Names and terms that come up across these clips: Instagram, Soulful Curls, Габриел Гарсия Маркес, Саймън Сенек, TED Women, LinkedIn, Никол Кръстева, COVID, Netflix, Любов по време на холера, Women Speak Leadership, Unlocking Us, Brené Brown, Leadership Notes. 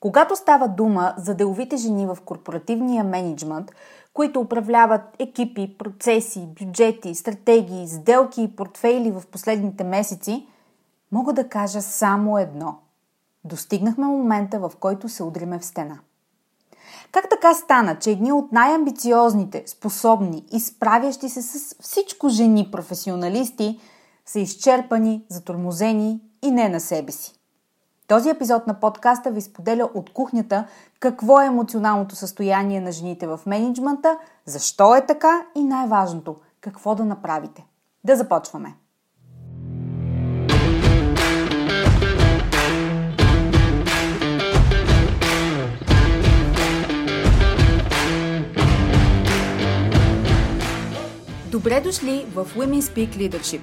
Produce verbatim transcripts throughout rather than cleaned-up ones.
Когато става дума за деловите жени в корпоративния мениджмънт, които управляват екипи, процеси, бюджети, стратегии, сделки и портфейли в последните месеци, мога да кажа само едно. Достигнахме момента, в който се удриме в стена. Как така стана, че едни от най-амбициозните, способни и справящи се с всичко жени професионалисти са изчерпани, затормозени и не на себе си? Този епизод на подкаста ви споделя от кухнята какво е емоционалното състояние на жените в мениджмънта, защо е така и най-важното – какво да направите. Да започваме! Добре дошли в Women Speak Leadership,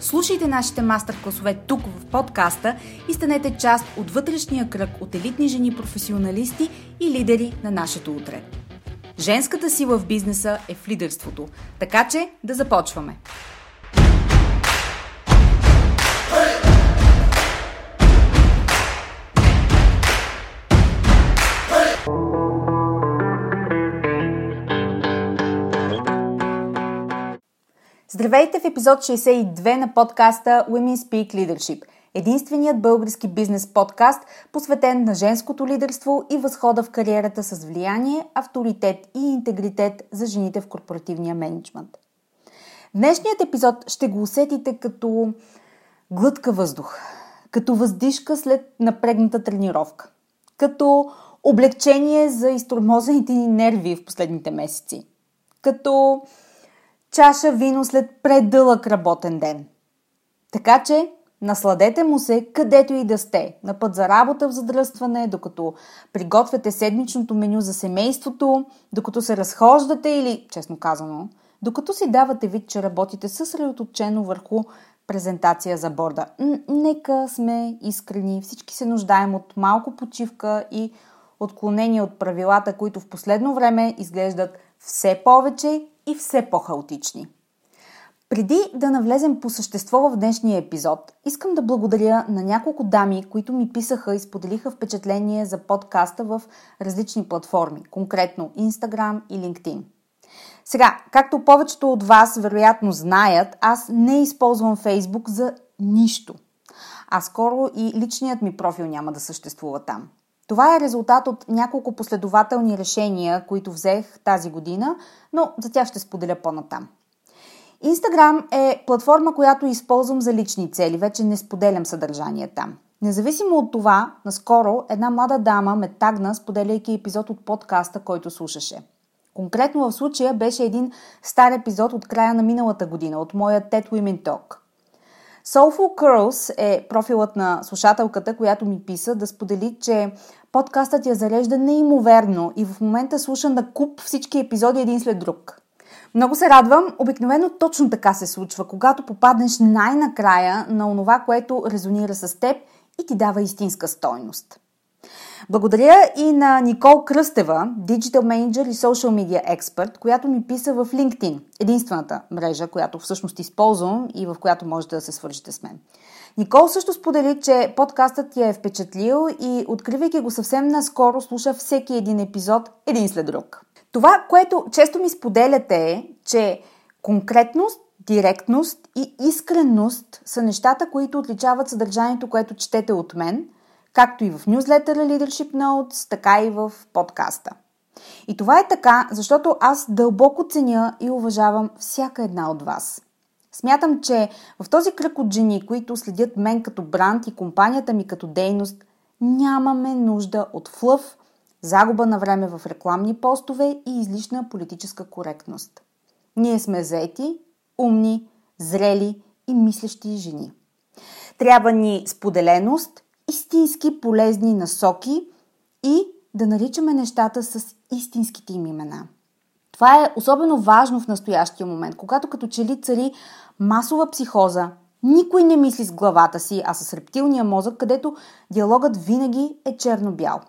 Слушайте нашите мастер-класове тук в подкаста и станете част от вътрешния кръг от елитни жени професионалисти и лидери на нашето утре. Женската сила в бизнеса е в лидерството, така че да започваме! Здравейте в епизод шейсет и две на подкаста Women Speak Leadership, единственият български бизнес подкаст, посветен на женското лидерство и възхода в кариерата с влияние, авторитет и интегритет за жените в корпоративния мениджмънт. Днешният епизод ще го усетите като глътка въздух, като въздишка след напрегната тренировка, като облегчение за изтормозените ни нерви в последните месеци, като чаша вино след предълъг работен ден. Така че насладете му се където и да сте, на път за работа, в задръстване, докато приготвяте седмичното меню за семейството, докато се разхождате или, честно казано, докато си давате вид, че работите съсредоточено върху презентация за борда. Н- нека сме искрени, всички се нуждаем от малко почивка и отклонение от правилата, които в последно време изглеждат все повече и все по-хаотични. Преди да навлезем по същество в днешния епизод, искам да благодаря на няколко дами, които ми писаха и споделиха впечатление за подкаста в различни платформи, конкретно Instagram и LinkedIn. Сега, както повечето от вас вероятно знаят, аз не използвам Facebook за нищо, а скоро и личният ми профил няма да съществува там. Това е резултат от няколко последователни решения, които взех тази година, но за тях ще споделя по-натам. Instagram е платформа, която използвам за лични цели, вече не споделям съдържание там. Независимо от това, наскоро една млада дама ме тагна, споделяйки епизод от подкаста, който слушаше. Конкретно в случая беше един стар епизод от края на миналата година, от моя TED Women Talk. Soulful Curls е профилът на слушателката, която ми писа да сподели, че подкастът я зарежда неимоверно и в момента слуша на куп всички епизоди един след друг. Много се радвам, обикновено точно така се случва, когато попаднеш най-накрая на онова, което резонира с теб и ти дава истинска стойност. Благодаря и на Никол Кръстева, диджитал менеджер и social media експерт, която ми писа в LinkedIn, единствената мрежа, която всъщност използвам и в която можете да се свържете с мен. Никол също сподели, че подкастът я е впечатлил и, откривайки го съвсем наскоро, слуша всеки един епизод един след друг. Това, което често ми споделяте е, че конкретност, директност и искренност са нещата, които отличават съдържанието, което четете от мен, както и в нюзлетъра Leadership Notes, така и в подкаста. И това е така, защото аз дълбоко ценя и уважавам всяка една от вас. Смятам, че в този кръг от жени, които следят мен като бранд и компанията ми като дейност, нямаме нужда от флъф, загуба на време в рекламни постове и излишна политическа коректност. Ние сме заети, умни, зрели и мислещи жени. Трябва ни споделеност, истински полезни насоки и да наричаме нещата с истинските им имена. Това е особено важно в настоящия момент, когато като че ли цари масова психоза, никой не мисли с главата си, а с рептилния мозък, където диалогът винаги е черно-бял.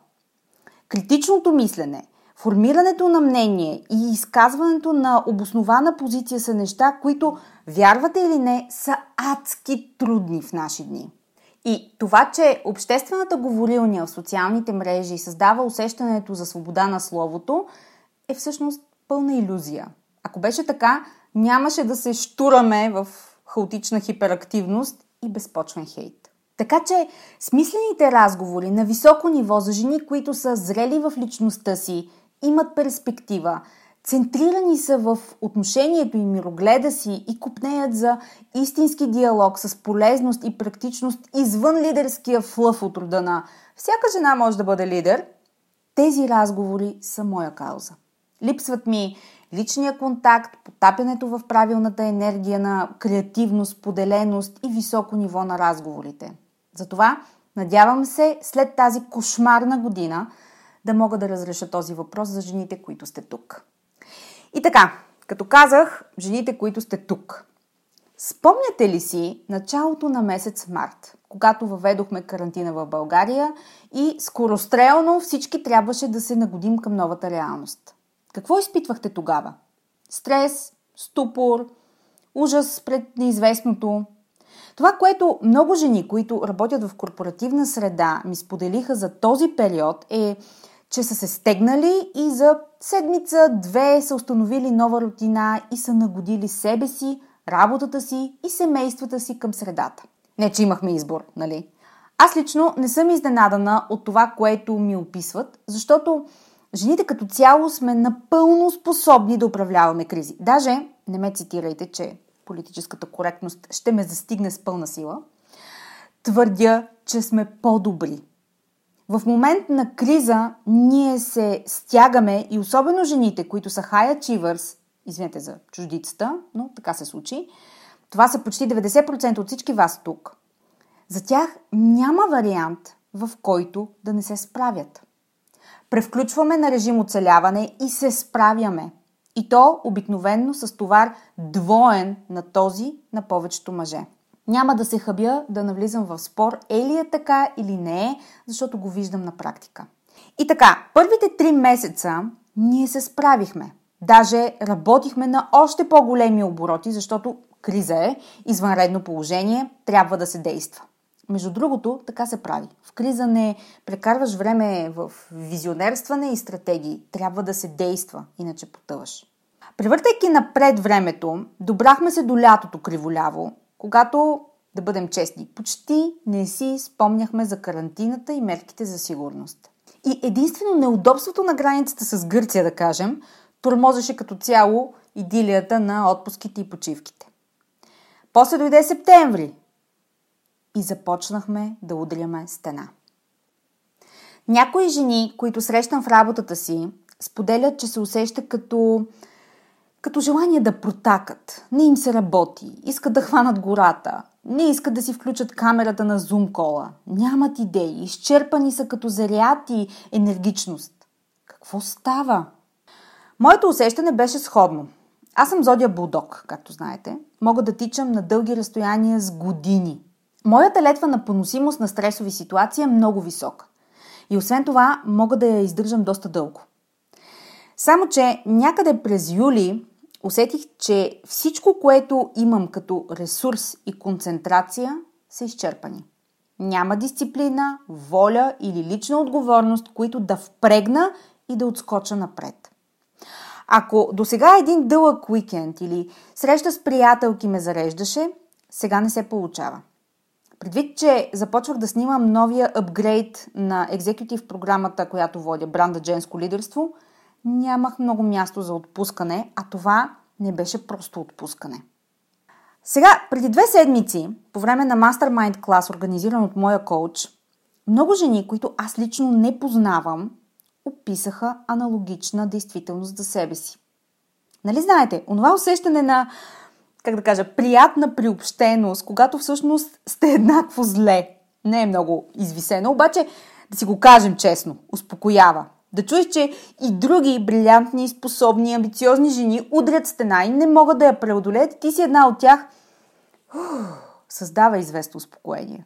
Критичното мислене, формирането на мнение и изказването на обоснована позиция са неща, които, вярвате или не, са адски трудни в наши дни. И това, че обществената говорилня в социалните мрежи създава усещането за свобода на словото, е всъщност пълна илюзия. Ако беше така, нямаше да се щураме в хаотична хиперактивност и безпочвен хейт. Така че смислените разговори на високо ниво за жени, които са зрели в личността си, имат перспектива, центрирани са в отношението и мирогледа си и копнеят за истински диалог с полезност и практичност извън лидерския флъф от рода на всяка жена може да бъде лидер, тези разговори са моя кауза. Липсват ми личния контакт, потапянето в правилната енергия на креативност, поделеност и високо ниво на разговорите. Затова надявам се след тази кошмарна година да мога да разреша този въпрос за жените, които сте тук. И така, като казах, жените, които сте тук. Спомняте ли си началото на месец март, когато въведохме карантина в България и скорострелно всички трябваше да се нагодим към новата реалност? Какво изпитвахте тогава? Стрес, ступор, ужас пред неизвестното. Това, което много жени, които работят в корпоративна среда, ми споделиха за този период е, че са се стегнали и за седмица-две са установили нова рутина и са нагодили себе си, работата си и семействата си към средата. Не, че имахме избор, нали? Аз лично не съм изненадана от това, което ми описват, защото жените като цяло сме напълно способни да управляваме кризи. Даже, не ме цитирайте, че политическата коректност ще ме застигне с пълна сила, твърдя, че сме по-добри. В момент на криза ние се стягаме и особено жените, които са high achievers, извинете за чуждицата, но така се случи, това са почти деветдесет процента от всички вас тук, за тях няма вариант, в който да не се справят. Превключваме на режим оцеляване и се справяме. И то обикновенно с товар двоен на този на повечето мъже. Няма да се хабя да навлизам в спор е ли е така или не е, защото го виждам на практика. И така, първите три месеца ние се справихме. Даже работихме на още по-големи обороти, защото криза е, извънредно положение, трябва да се действа. Между другото, така се прави. В криза не прекарваш време в визионерстване и стратегии. Трябва да се действа, иначе потъваш. Превъртайки напред времето, добрахме се до лятото криволяво, когато, да бъдем честни, почти не си спомняхме за карантината и мерките за сигурност. И единствено неудобството на границата с Гърция, да кажем, тормозеше като цяло идилията на отпуските и почивките. После дойде септември. И започнахме да удряме стена. Някои жени, които срещам в работата си, споделят, че се усеща като, като желание да протакат. Не им се работи, искат да хванат гората, не искат да си включат камерата на зум-кола, нямат идеи, изчерпани са като заряд и енергичност. Какво става? Моето усещане беше сходно. Аз съм зодия Булдог, както знаете. Мога да тичам на дълги разстояния с години. Моята летва на поносимост на стресови ситуации е много висока. И освен това, мога да я издържам доста дълго. Само че някъде през юли усетих, че всичко, което имам като ресурс и концентрация, са изчерпани. Няма дисциплина, воля или лична отговорност, които да впрегна и да отскоча напред. Ако досега един дълъг уикенд или среща с приятелки ме зареждаше, сега не се получава. Предвид, че започвах да снимам новия апгрейд на екзекютив програмата, която водя, бранда женско лидерство, нямах много място за отпускане, а това не беше просто отпускане. Сега, преди две седмици, по време на мастермайнд клас, организиран от моя коуч, много жени, които аз лично не познавам, описаха аналогична действителност за себе си. Нали знаете, онова усещане на, как да кажа, приятна приобщеност, когато всъщност сте еднакво зле. Не е много извисено, обаче да си го кажем честно, успокоява. Да чуеш, че и други брилянтни, способни, амбициозни жени удрят стена и не могат да я преодолеят. Ти си една от тях. Ух, създава известно успокоение.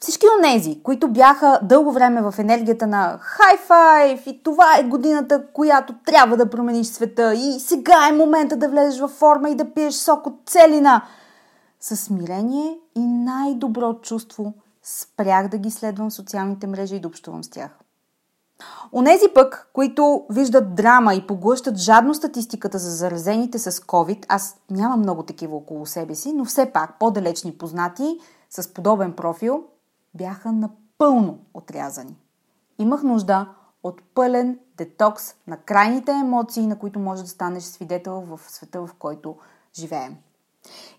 Всички онези, които бяха дълго време в енергията на хай-файв и това е годината, която трябва да промениш света и сега е момента да влезеш във форма и да пиеш сок от целина. Със смирение и най-добро чувство спрях да ги следвам в социалните мрежи и да общувам с тях. Онези пък, които виждат драма и поглъщат жадно статистиката за заразените с COVID, аз нямам много такива около себе си, но все пак по-далечни познати с подобен профил, бяха напълно отрязани. Имах нужда от пълен детокс на крайните емоции, на които може да станеш свидетел в света, в който живеем.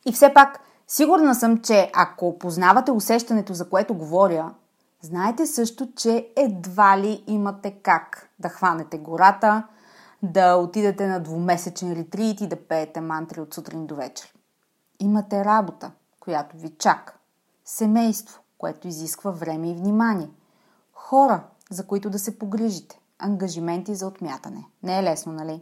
И все пак, сигурна съм, че ако познавате усещането, за което говоря, знаете също, че едва ли имате как да хванете гората, да отидете на двумесечен ретрит и да пеете мантри от сутрин до вечер. Имате работа, която ви чака. Семейство, което изисква време и внимание. Хора, за които да се погрижите. Ангажименти за отмятане. Не е лесно, нали?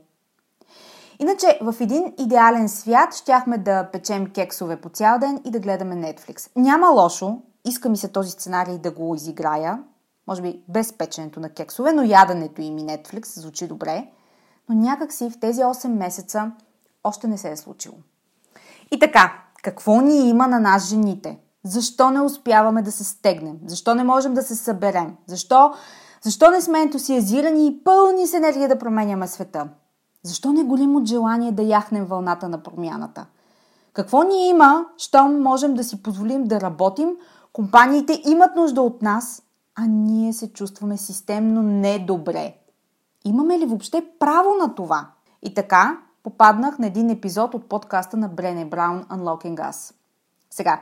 Иначе, в един идеален свят щяхме да печем кексове по цял ден и да гледаме Netflix. Няма лошо. Иска ми се този сценарий да го изиграя. Може би без печенето на кексове, но яденето им и Netflix звучи добре. Но някак си в тези осем месеца още не се е случило. И така, какво ни има на нас жените? Защо не успяваме да се стегнем? Защо не можем да се съберем? Защо, защо не сме ентусиазирани и пълни с енергия да променяме света? Защо не горим от желание да яхнем вълната на промяната? Какво ни има, щом можем да си позволим да работим? Компаниите имат нужда от нас, а ние се чувстваме системно недобре. Имаме ли въобще право на това? И така попаднах на един епизод от подкаста на Брене Браун Unlocking Us. Сега,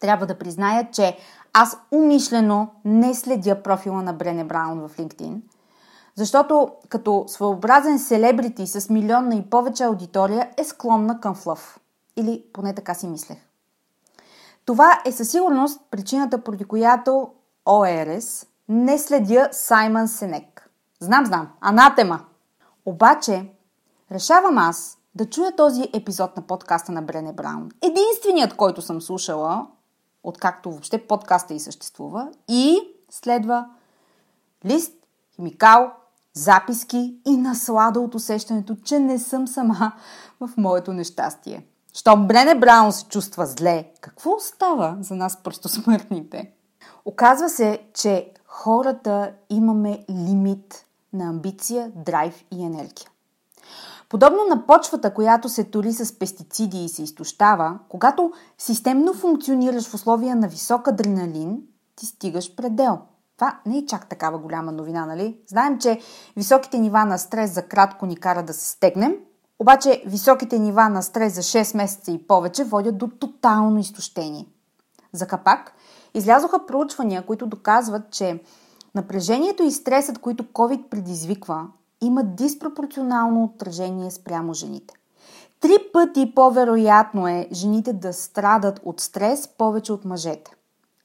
трябва да призная, че аз умишлено не следя профила на Брене Браун в LinkedIn, защото като своеобразен селебрити с милионна и повече аудитория е склонна към флъв. Или поне така си мислех. Това е със сигурност причината, поради която ОРС не следя Саймън Сенек. Знам, знам, анатема! Обаче, решавам аз да чуя този епизод на подкаста на Брене Браун. Единственият, който съм слушала, откакто въобще подкаста и съществува, и следва лист, химикал, записки и наслада от усещането, че не съм сама в моето нещастие. Щом Брене Браун се чувства зле, какво става за нас просто смъртните? Оказва се, че хората имаме лимит на амбиция, драйв и енергия. Подобно на почвата, която се тори с пестициди и се изтощава, когато системно функционираш в условия на висок адреналин, ти стигаш предел. Това не е чак такава голяма новина, нали? Знаем, че високите нива на стрес за кратко ни кара да се стегнем, обаче високите нива на стрес за шест месеца и повече водят до тотално изтощение. За капак излязоха проучвания, които доказват, че напрежението и стресът, които COVID предизвиква, има диспропорционално отражение спрямо жените. Три пъти по-вероятно е жените да страдат от стрес повече от мъжете.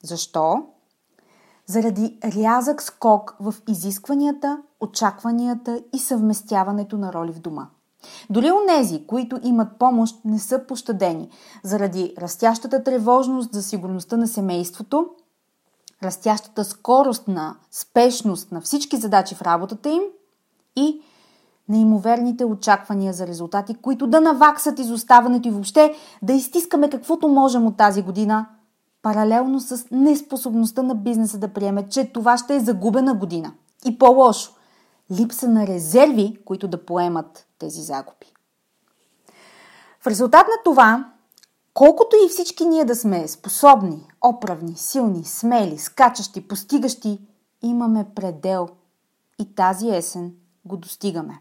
Защо? Заради рязък скок в изискванията, очакванията и съвместяването на роли в дома. Дори онези, които имат помощ, не са пощадени заради растящата тревожност за сигурността на семейството, растящата скорост на спешност на всички задачи в работата им и неимоверните очаквания за резултати, които да наваксат изоставането и въобще да изтискаме каквото можем от тази година, паралелно с неспособността на бизнеса да приеме, че това ще е загубена година. И по-лошо, липса на резерви, които да поемат тези загуби. В резултат на това, колкото и всички ние да сме способни, оправни, силни, смели, скачащи, постигащи, имаме предел и тази есен го достигаме.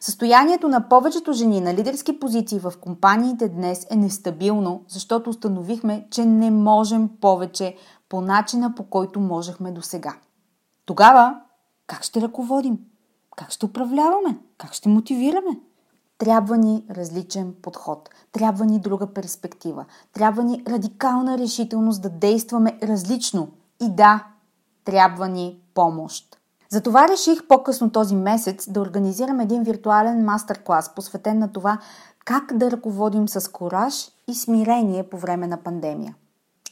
Състоянието на повечето жени на лидерски позиции в компаниите днес е нестабилно, защото установихме, че не можем повече по начина, по който можехме досега. Тогава Как ще ръководим? Как ще управляваме? Как ще мотивираме? Трябва ни различен подход. Трябва ни друга перспектива. Трябва ни радикална решителност да действаме различно. И да, трябва ни помощ. Затова реших по-късно този месец да организирам един виртуален мастер-клас, посветен на това как да ръководим с кураж и смирение по време на пандемия.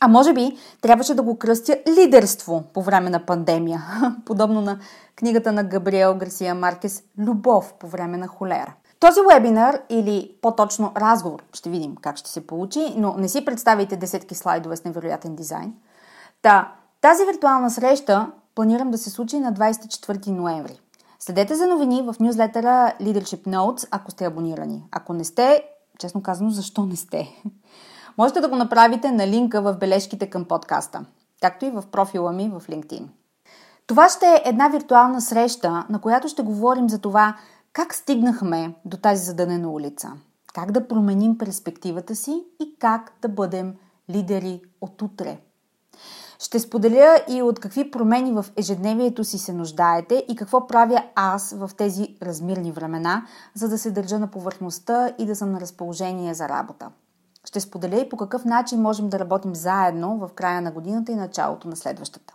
А може би трябваше да го кръстя лидерство по време на пандемия, подобно на книгата на Габриел Гарсия Маркес «Любов по време на холера». Този вебинар, или по-точно разговор, ще видим как ще се получи, но не си представяйте десетки слайдове с невероятен дизайн. Та, тази виртуална среща планирам да се случи на двадесет и четвърти ноември. Следете за новини в нюзлетъра Leadership Notes, ако сте абонирани. Ако не сте, честно казано, защо не сте? Можете да го направите на линка в бележките към подкаста, както и в профила ми в LinkedIn. Това ще е една виртуална среща, на която ще говорим за това как стигнахме до тази задънена улица, как да променим перспективата си и как да бъдем лидери от утре. Ще споделя и от какви промени в ежедневието си се нуждаете и какво правя аз в тези размирни времена, за да се държа на повърхността и да съм на разположение за работа. Ще споделя и по какъв начин можем да работим заедно в края на годината и началото на следващата.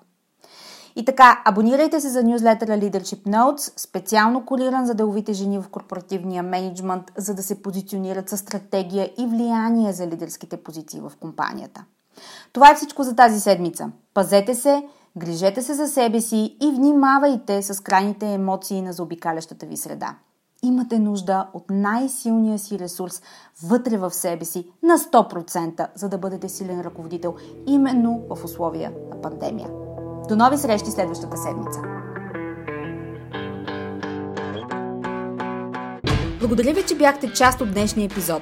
И така, абонирайте се за нюзлетъра Leadership Notes, специално колиран за деловите жени в корпоративния мениджмънт, за да се позиционират със стратегия и влияние за лидерските позиции в компанията. Това е всичко за тази седмица. Пазете се, грижете се за себе си и внимавайте с крайните емоции на заобикалящата ви среда. Имате нужда от най-силния си ресурс вътре в себе си на сто процента, за да бъдете силен ръководител именно в условия на пандемия. До нови срещи следващата седмица! Благодаря ви, че бяхте част от днешния епизод.